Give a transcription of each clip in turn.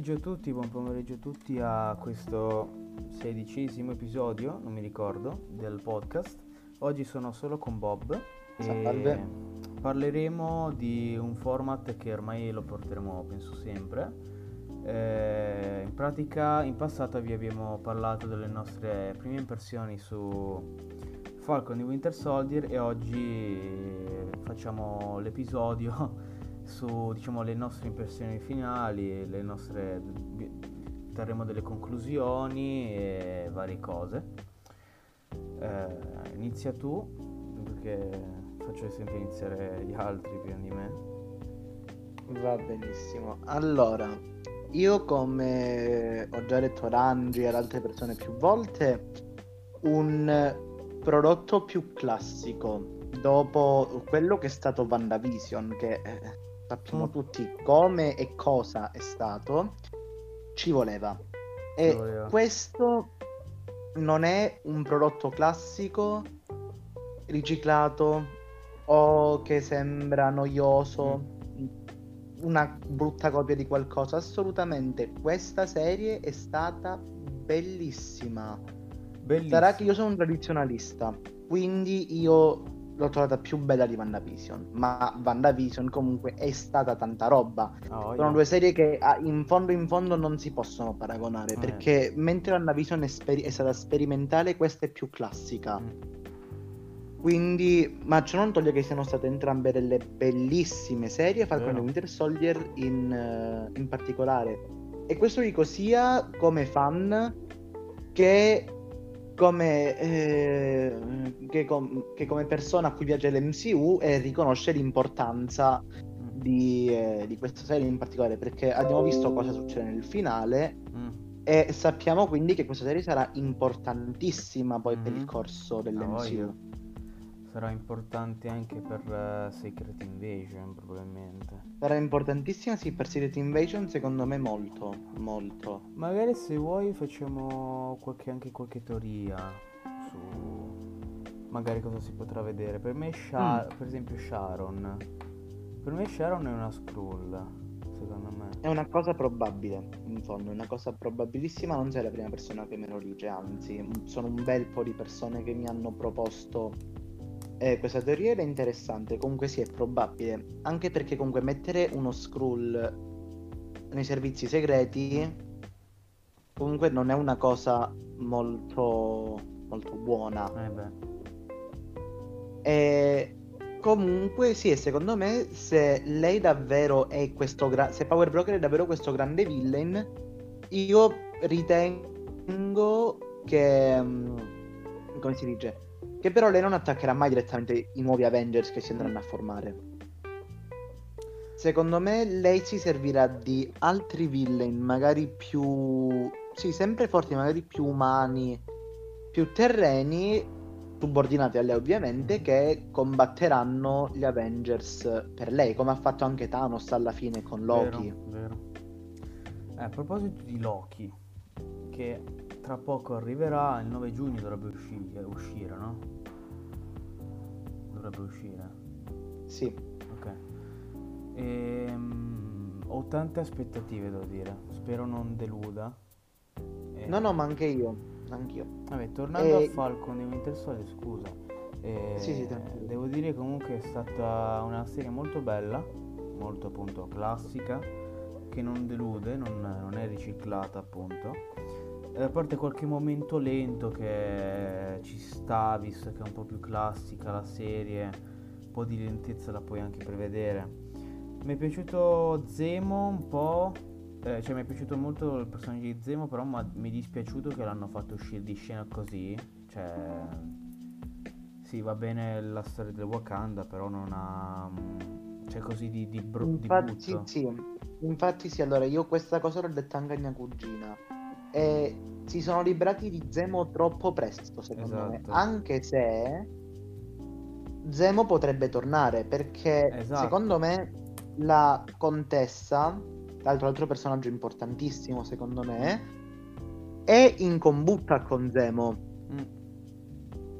pomeriggio a tutti, buon pomeriggio a tutti a questo 16° episodio, non mi ricordo, del podcast. Oggi sono solo con Bob e parleremo di un format che ormai lo porteremo penso sempre. In pratica in passato vi abbiamo parlato delle nostre prime impressioni su Falcon and the Winter Soldier e oggi facciamo l'episodio su, diciamo, le nostre impressioni finali, le nostre, daremo delle conclusioni e varie cose. Inizia tu, perché faccio sempre iniziare gli altri prima di me. Va benissimo. Allora, io, come ho già detto a Rangi e ad altre persone più volte, un prodotto più classico dopo quello che è stato WandaVision, che sappiamo tutti come e cosa è stato, ci voleva. E questo non è un prodotto classico riciclato o che sembra noioso, una brutta copia di qualcosa, assolutamente. Questa serie è stata bellissima. Sarà che io sono un tradizionalista, quindi io l'ho trovata più bella di WandaVision, ma WandaVision comunque è stata tanta roba. Sono due serie che in fondo non si possono paragonare, perché mentre WandaVision è stata sperimentale, questa è più classica. Quindi, ma ciò non toglie che siano state entrambe delle bellissime serie, Falcon e Winter Soldier in particolare. E questo lo dico sia come fan che come persona a cui piace l'MCU e riconosce l'importanza di questa serie in particolare, perché abbiamo visto cosa succede nel finale e sappiamo quindi che questa serie sarà importantissima poi per il corso dell'MCU. Sarà importante anche per Secret Invasion, probabilmente. Sarà importantissima, sì, per Secret Invasion, secondo me molto, molto. Magari se vuoi facciamo anche qualche teoria su magari cosa si potrà vedere. Per me per esempio Sharon. Per me Sharon è una Skrull, secondo me. È una cosa probabile, in fondo, è una cosa probabilissima. Non sei la prima persona che me lo dice, anzi, sono un bel po' di persone che mi hanno proposto questa teoria era interessante. Comunque sì, è probabile, anche perché comunque mettere uno Skrull nei servizi segreti comunque non è una cosa molto molto buona. E comunque sì, e secondo me se lei davvero è questo se Power Broker è davvero questo grande villain, io ritengo che come si dice, che però lei non attaccherà mai direttamente i nuovi Avengers che si andranno a formare. Secondo me lei si servirà di altri villain, magari più, sì, sempre forti, magari più umani, più terreni, subordinati a lei ovviamente, che combatteranno gli Avengers per lei, come ha fatto anche Thanos alla fine con Loki. Vero. A proposito di Loki, che tra poco arriverà, il 9 giugno dovrebbe uscire, no? Dovrebbe uscire. Sì. Ok. 80 aspettative, devo dire. Spero non deluda. No, ma anch'io. Vabbè, tornando a Falcon e Winter Soldier, scusa. Sì, tranquillo. Devo dire comunque è stata una serie molto bella, molto appunto classica, che non delude, non è riciclata appunto. A parte qualche momento lento che ci sta, visto che è un po' più classica la serie, un po' di lentezza la puoi anche prevedere. Mi è piaciuto Zemo un po', cioè mi è piaciuto molto il personaggio di Zemo, però mi è dispiaciuto che l'hanno fatto uscire di scena così. Cioè, sì, va bene la storia del Wakanda, però non ha, cioè, così di brutto. Infatti sì, allora io questa cosa l'ho detta anche a mia cugina. E si sono liberati di Zemo troppo presto, secondo me, anche se Zemo potrebbe tornare, perché secondo me la contessa, l'altro personaggio importantissimo secondo me, è in combutta con Zemo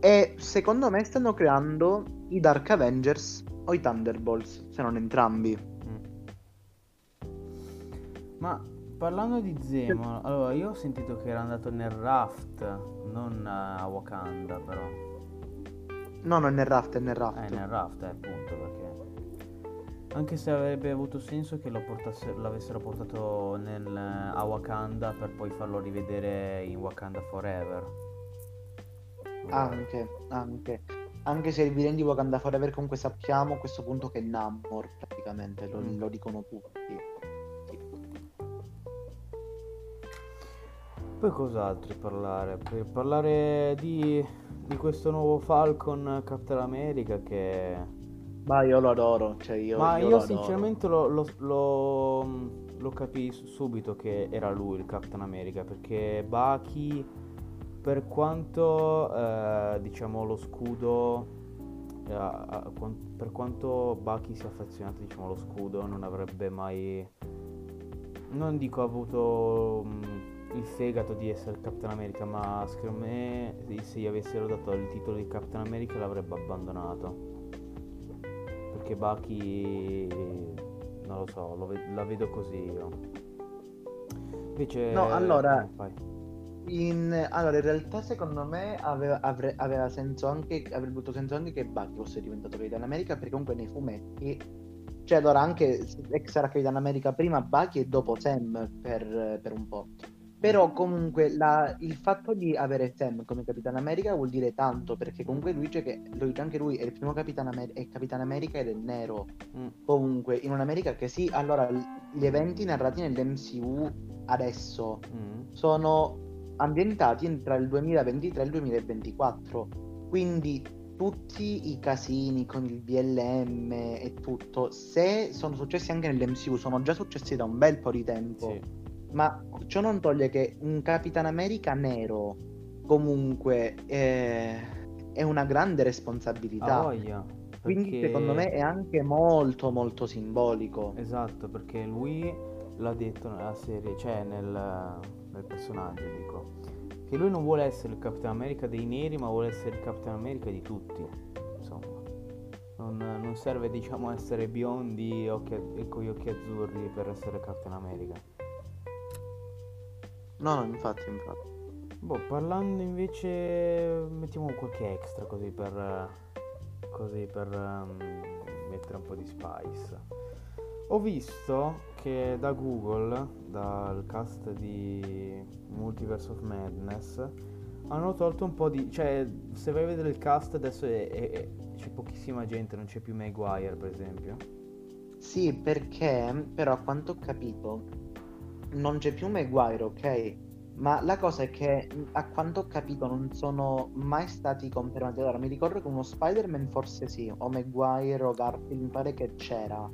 e secondo me stanno creando i Dark Avengers o i Thunderbolts, se non entrambi. Ma Parlando di Zemo, allora io ho sentito che era andato nel raft, non a Wakanda però. No, non nel raft, è nel raft. È nel raft, appunto, perché anche se avrebbe avuto senso che l'avessero portato a Wakanda per poi farlo rivedere in Wakanda Forever. Anche se rivedendo Wakanda Forever comunque sappiamo a questo punto che è Namor praticamente, lo dicono tutti. Poi cos'altro parlare? Per parlare di questo nuovo Falcon Captain America che... Ma io lo adoro, cioè io sinceramente lo capii subito che era lui il Captain America, perché Bucky, per quanto diciamo lo scudo, per quanto Bucky sia affezionato diciamo allo scudo, non avrebbe mai, non dico avuto... il fegato di essere Captain America, ma secondo me se gli avessero dato il titolo di Captain America l'avrebbe abbandonato, perché Bucky non lo so, la vedo così io. Invece no, allora in realtà secondo me aveva senso anche, avrebbe avuto senso anche che Bucky fosse diventato Captain America, perché comunque nei fumetti, cioè allora anche sarà Captain America prima Bucky e dopo Sam per un po'. Però comunque il fatto di avere Sam come Capitan America vuol dire tanto, perché comunque lui dice che anche lui è il primo Capitan America ed è nero. Comunque in un'America che sì, allora gli eventi narrati nell'MCU adesso sono ambientati tra il 2023 e il 2024, quindi tutti i casini con il BLM e tutto, se sono successi anche nell'MCU, sono già successi da un bel po' di tempo. Sì. Ma ciò non toglie che un Capitan America nero comunque è una grande responsabilità. Quindi secondo me è anche molto molto simbolico. Esatto, perché lui l'ha detto nella serie, cioè nel personaggio, dico, che lui non vuole essere il Capitan America dei neri, ma vuole essere il Capitan America di tutti. Insomma, non serve diciamo essere biondi e con gli occhi azzurri per essere Capitan America. No, infatti. Parlando invece, mettiamo qualche extra così per mettere un po' di spice. Ho visto che da Google, dal cast di Multiverse of Madness, hanno tolto un po' di... cioè, se vai a vedere il cast adesso c'è pochissima gente, non c'è più Maguire per esempio. Sì, perché però a quanto ho capito non c'è più Maguire, ok? Ma la cosa è che a quanto ho capito non sono mai stati confermati. Allora mi ricordo che uno Spider-Man forse sì, o Maguire o Garfield mi pare che c'era.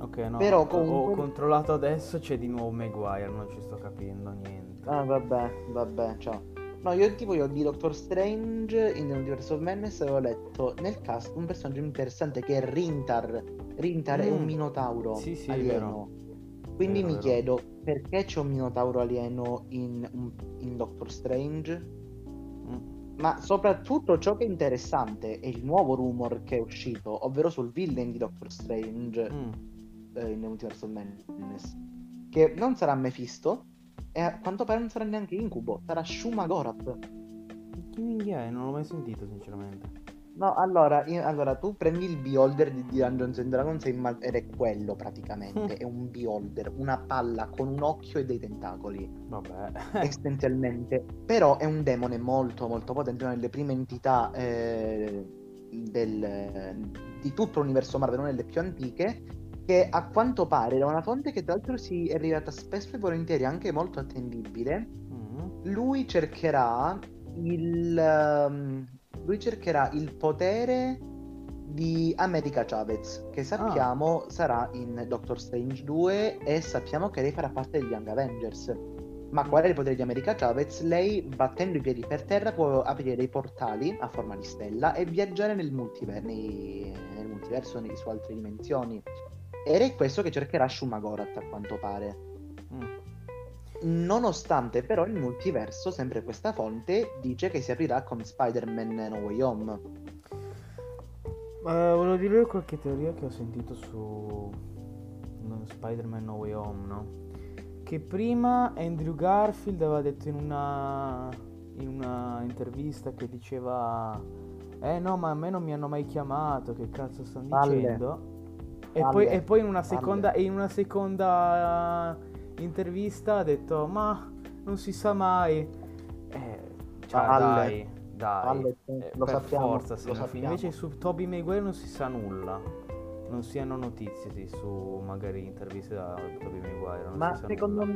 Ok, no, però comunque... ho controllato adesso, c'è di nuovo Maguire, non ci sto capendo niente. Ah vabbè, ciao. No, io tipo di Doctor Strange in The Multiverse of Madness avevo letto nel cast un personaggio interessante che è Rintar è un minotauro alieno. Quindi mi chiedo perché c'è un minotauro alieno in Doctor Strange? Ma soprattutto ciò che è interessante è il nuovo rumor che è uscito, ovvero sul villain di Doctor Strange in The Multiverse of Madness, che non sarà Mephisto e a quanto pare non sarà neanche Incubo, sarà Shuma-Gorath. Chi minchia è? Non l'ho mai sentito sinceramente. No, allora tu prendi il Beholder di Dungeons and Dragons ed è quello praticamente, è un Beholder, una palla con un occhio e dei tentacoli. Vabbè. Essenzialmente, però è un demone molto molto potente, una delle prime entità di tutto l'universo Marvel, una delle più antiche, che a quanto pare da una fonte che tra l'altro si è rivelata spesso e volentieri anche molto attendibile, lui cercherà il potere di America Chavez, che sappiamo sarà in Doctor Strange 2 e sappiamo che lei farà parte degli Young Avengers. Ma qual è il potere di America Chavez? Lei, battendo i piedi per terra, può aprire dei portali a forma di stella e viaggiare nel multiverso, nelle sue altre dimensioni. Ed è questo che cercherà Shuma-Gorath a quanto pare. Nonostante però il multiverso, sempre questa fonte, dice che si aprirà con Spider-Man No Way Home. Volevo dire qualche teoria che ho sentito su Spider-Man No Way Home, no? che prima Andrew Garfield aveva detto in una intervista che diceva no, ma a me non mi hanno mai chiamato, che cazzo stanno dicendo. E poi in una seconda intervista ha detto ma non si sa mai, dai, lo per sappiamo, forza se lo sappiamo. Invece su Tobey Maguire non si sa nulla, non si hanno notizie su magari interviste da Tobey Maguire, ma secondo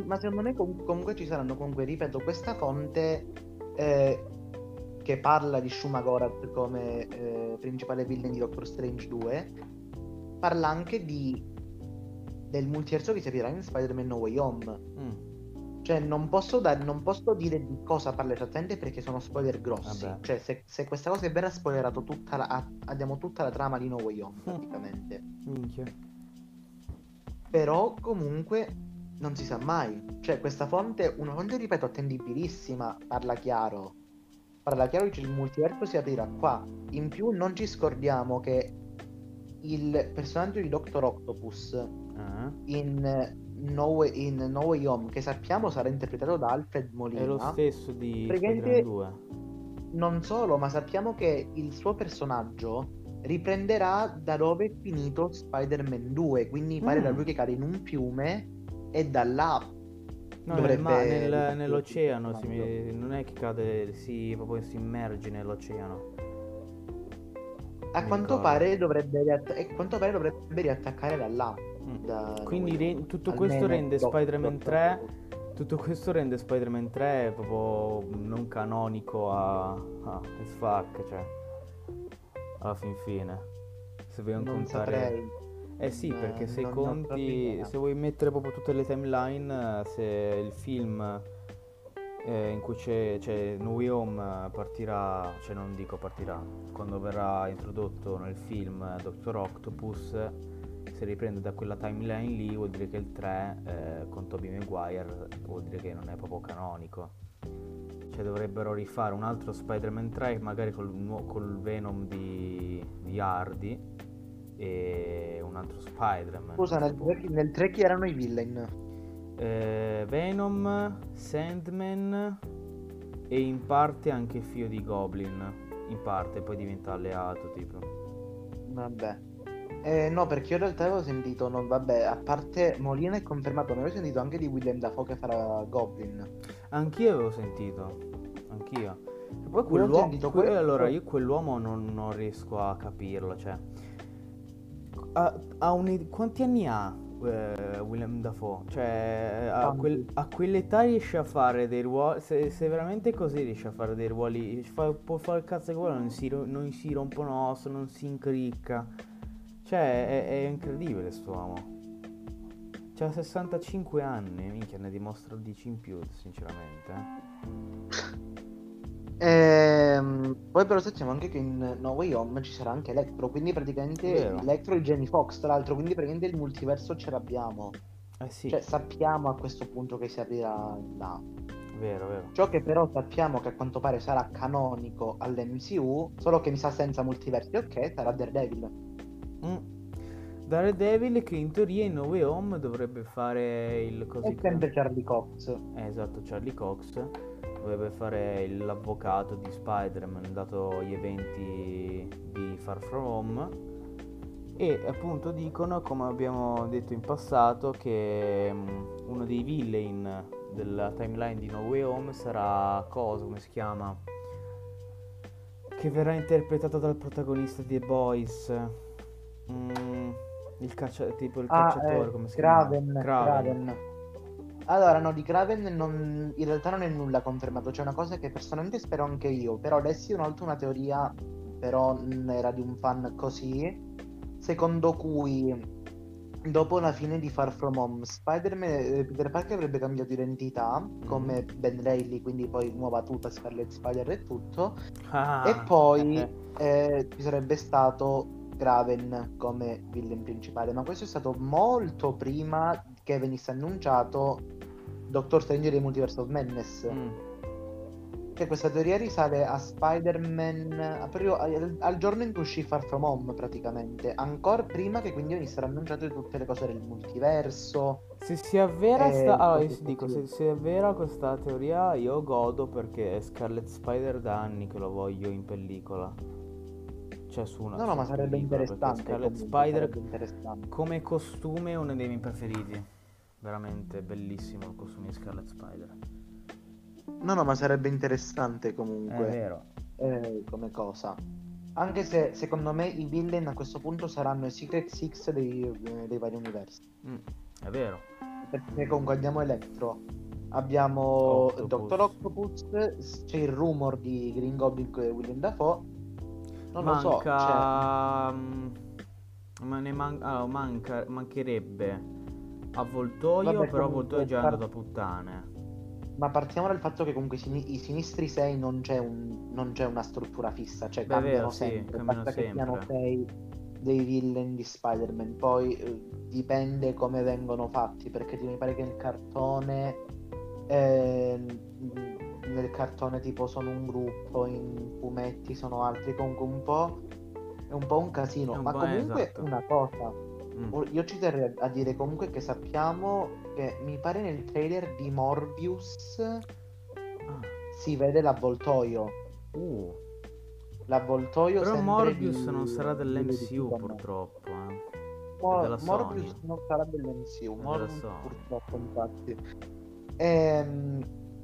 me comunque ci saranno, comunque ripeto, questa fonte che parla di Shuma-Gorath come principale villain di Doctor Strange 2 parla anche del multiverso che si aprirà in Spider-Man No Way Home. Cioè non posso dire di cosa parla esattamente perché sono spoiler grossi. Vabbè. Cioè se questa cosa è vera, spoilerato abbiamo tutta la trama di No Way Home praticamente. Minchia. Però comunque non si sa mai. Cioè questa fonte, una fonte ripeto attendibilissima, parla chiaro che il multiverso si aprirà qua. In più non ci scordiamo che il personaggio di Dr. Octopus in No Way Home, che sappiamo sarà interpretato da Alfred Molina, è lo stesso di Spider-Man 2. Non solo, ma sappiamo che il suo personaggio riprenderà da dove è finito Spider-Man 2, quindi pare da lui che cade in un fiume e da là nell'oceano non è che cade, proprio si immerge nell'oceano. A quanto pare dovrebbe riattaccare da là. Quindi tutto questo rende Spider-Man 3 proprio non canonico a as fuck, cioè alla fin fine se vogliamo contare, perché se conti, se vuoi mettere proprio tutte le timeline, se il film in cui c'è No Way Home partirà, cioè non dico partirà, quando verrà introdotto nel film Dr. Octopus, se riprende da quella timeline lì vuol dire che il 3 con Tobey Maguire vuol dire che non è proprio canonico, cioè dovrebbero rifare un altro Spider-Man 3 magari col Venom di Hardy e un altro Spider-Man. Scusa, nel 3 chi erano i villain? Venom, Sandman e in parte anche Fio di Goblin, in parte, poi diventa alleato tipo. Vabbè. No, perché io in realtà avevo sentito, a parte Molina è confermato, ma avevo sentito anche di Willem Dafoe che farà Goblin. Anch'io avevo sentito. E poi io quell'uomo non riesco a capirlo, cioè. Quanti anni ha Willem Dafoe? Cioè a quell'età riesce a fare dei ruoli, se veramente così riesce a fare dei ruoli, può fare il cazzo che vuole, non si rompe un osso, non si incricca. Cioè, è incredibile st'uomo. C'ha 65 anni, minchia, ne dimostra 10 in più, sinceramente. Poi però sappiamo anche che in No Way Home ci sarà anche Electro, quindi praticamente Electro e Jenny Fox, tra l'altro, quindi praticamente il multiverso ce l'abbiamo. Sì. Cioè, sappiamo a questo punto che si aprirà là. Vero. Ciò che però sappiamo che a quanto pare sarà canonico all'MCU, solo che mi sa senza multiversi, ok, sarà Daredevil. Daredevil, che in teoria in No Way Home dovrebbe fare il così. È sempre Charlie Cox. Esatto, Charlie Cox dovrebbe fare l'avvocato di Spider-Man, dato gli eventi di Far From Home. E appunto dicono, come abbiamo detto in passato, che uno dei villain della timeline di No Way Home sarà come si chiama? Che verrà interpretato dal protagonista di The Boys. Il cacciatore come si chiama? Kraven. Allora no, di Kraven in realtà non è nulla confermato. C'è una cosa che personalmente spero anche io, però adesso una teoria, però era di un fan così, secondo cui dopo la fine di Far From Home Peter Parker avrebbe cambiato identità come Ben Reilly, quindi poi nuova tuta, Scarlet Spider e tutto, e poi ci sarebbe stato Kraven come villain principale, ma questo è stato molto prima che venisse annunciato Doctor Strange e Multiverse of Madness. Cioè, questa teoria risale a Spider-Man, proprio al giorno in cui uscì Far From Home, praticamente. Ancora prima che quindi venissero annunciate tutte le cose del multiverso. Se sia vera, allora io ti dico, se è vera questa teoria, io godo, perché è Scarlet Spider da anni che lo voglio in pellicola. Cioè su una... No, ma sarebbe interessante. Scarlet Spider interessante. Come costume è uno dei miei preferiti. Veramente bellissimo il costume di Scarlet Spider. No, ma sarebbe interessante comunque. È vero. Come cosa. Anche se, secondo me, i villain a questo punto saranno i Secret Six dei vari universi. È vero. Perché comunque abbiamo Electro, abbiamo Octopus. Dr. Octopus, c'è il rumor di Green Goblin e Willem Dafoe. Non manca... lo so. Cioè... Mancherebbe Avvoltoio. Vabbè, però Avvoltoio è già andato a puttane. Ma partiamo dal fatto che comunque i sinistri 6 non c'è una struttura fissa, cioè cambiano sempre. Basta che siano 6 dei villain di Spider-Man. Poi dipende come vengono fatti, perché mi pare che nel cartone tipo sono un gruppo, in fumetti sono altri, comunque è un po' un casino, ma comunque esatto. Una cosa. Io ci terrei a dire comunque che sappiamo che mi pare nel trailer di Morbius si vede l'avvoltoio. L'avvoltoio. Però Morbius non sarà dell'MCU purtroppo. Morbius non sarà dell'MCU. Morbius purtroppo, infatti.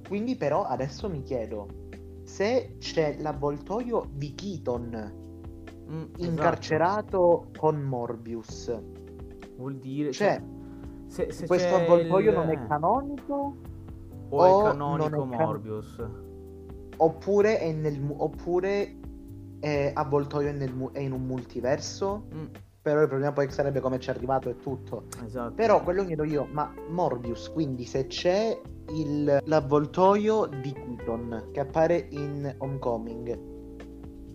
Quindi però adesso mi chiedo se c'è l'avvoltoio di Keaton incarcerato con Morbius. Vuol dire, cioè, se questo avvoltoio non è canonico o è canonico Morbius, oppure è avvoltoio è in un multiverso. Però il problema poi sarebbe come ci è arrivato e tutto. Esatto. Però quello chiedo io, ma Morbius, quindi se c'è l'avvoltoio di Keaton che appare in Homecoming,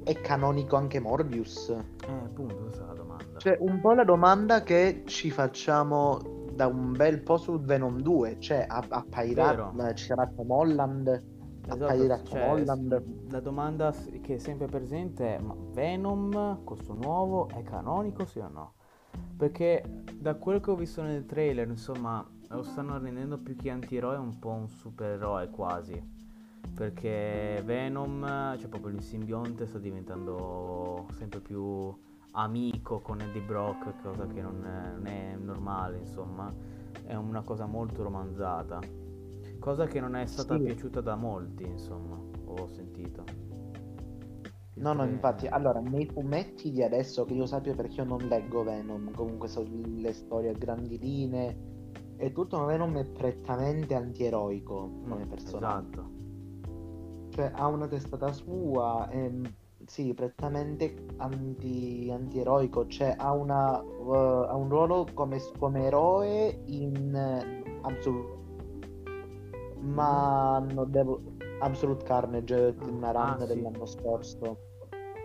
è canonico anche Morbius? Appunto, questa è la domanda. Cioè, un po' la domanda che ci facciamo da un bel po' su Venom 2. Cioè, apparirà, ci sarà Tom Holland, apparirà Tom Holland. La domanda che è sempre presente è: ma Venom, questo nuovo, è canonico sì o no? Perché da quel che ho visto nel trailer, insomma, lo stanno rendendo più che antieroe un po' un supereroe quasi. Perché Venom, cioè proprio il simbionte, sta diventando sempre più amico con Eddie Brock, cosa che non è normale, insomma. È una cosa molto romanzata, cosa che non è stata piaciuta da molti, insomma, ho sentito. Infatti, allora, nei fumetti di adesso, che io sappia, perché io non leggo Venom, comunque so le storie a grandi linee e tutto, Venom è prettamente antieroico come personaggio. Esatto. Cioè, ha una testata sua, sì, prettamente antieroico, cioè ha un ruolo come eroe in Absolute, ma non devo... Absolute Carnage, una run dell'anno scorso.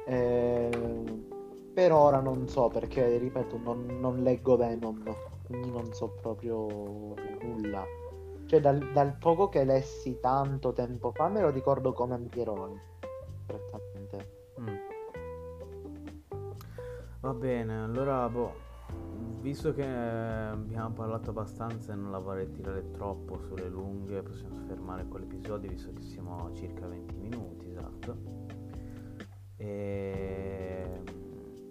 Per ora non so, perché, ripeto, non leggo Venom, quindi non so proprio nulla. Cioè, dal poco che lessi tanto tempo fa, me lo ricordo come antieroe. Va bene, allora, visto che abbiamo parlato abbastanza e non la vorrei tirare troppo sulle lunghe, possiamo fermare quell'episodio, visto che siamo a circa 20 minuti, esatto. E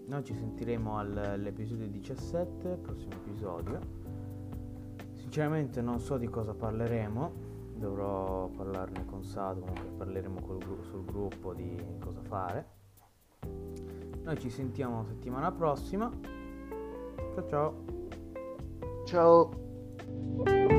noi ci sentiremo all'episodio 17, prossimo episodio. Sinceramente non so di cosa parleremo, dovrò parlarne con Sado, comunque parleremo sul gruppo di cosa fare. Noi ci sentiamo settimana prossima. Ciao ciao. Ciao.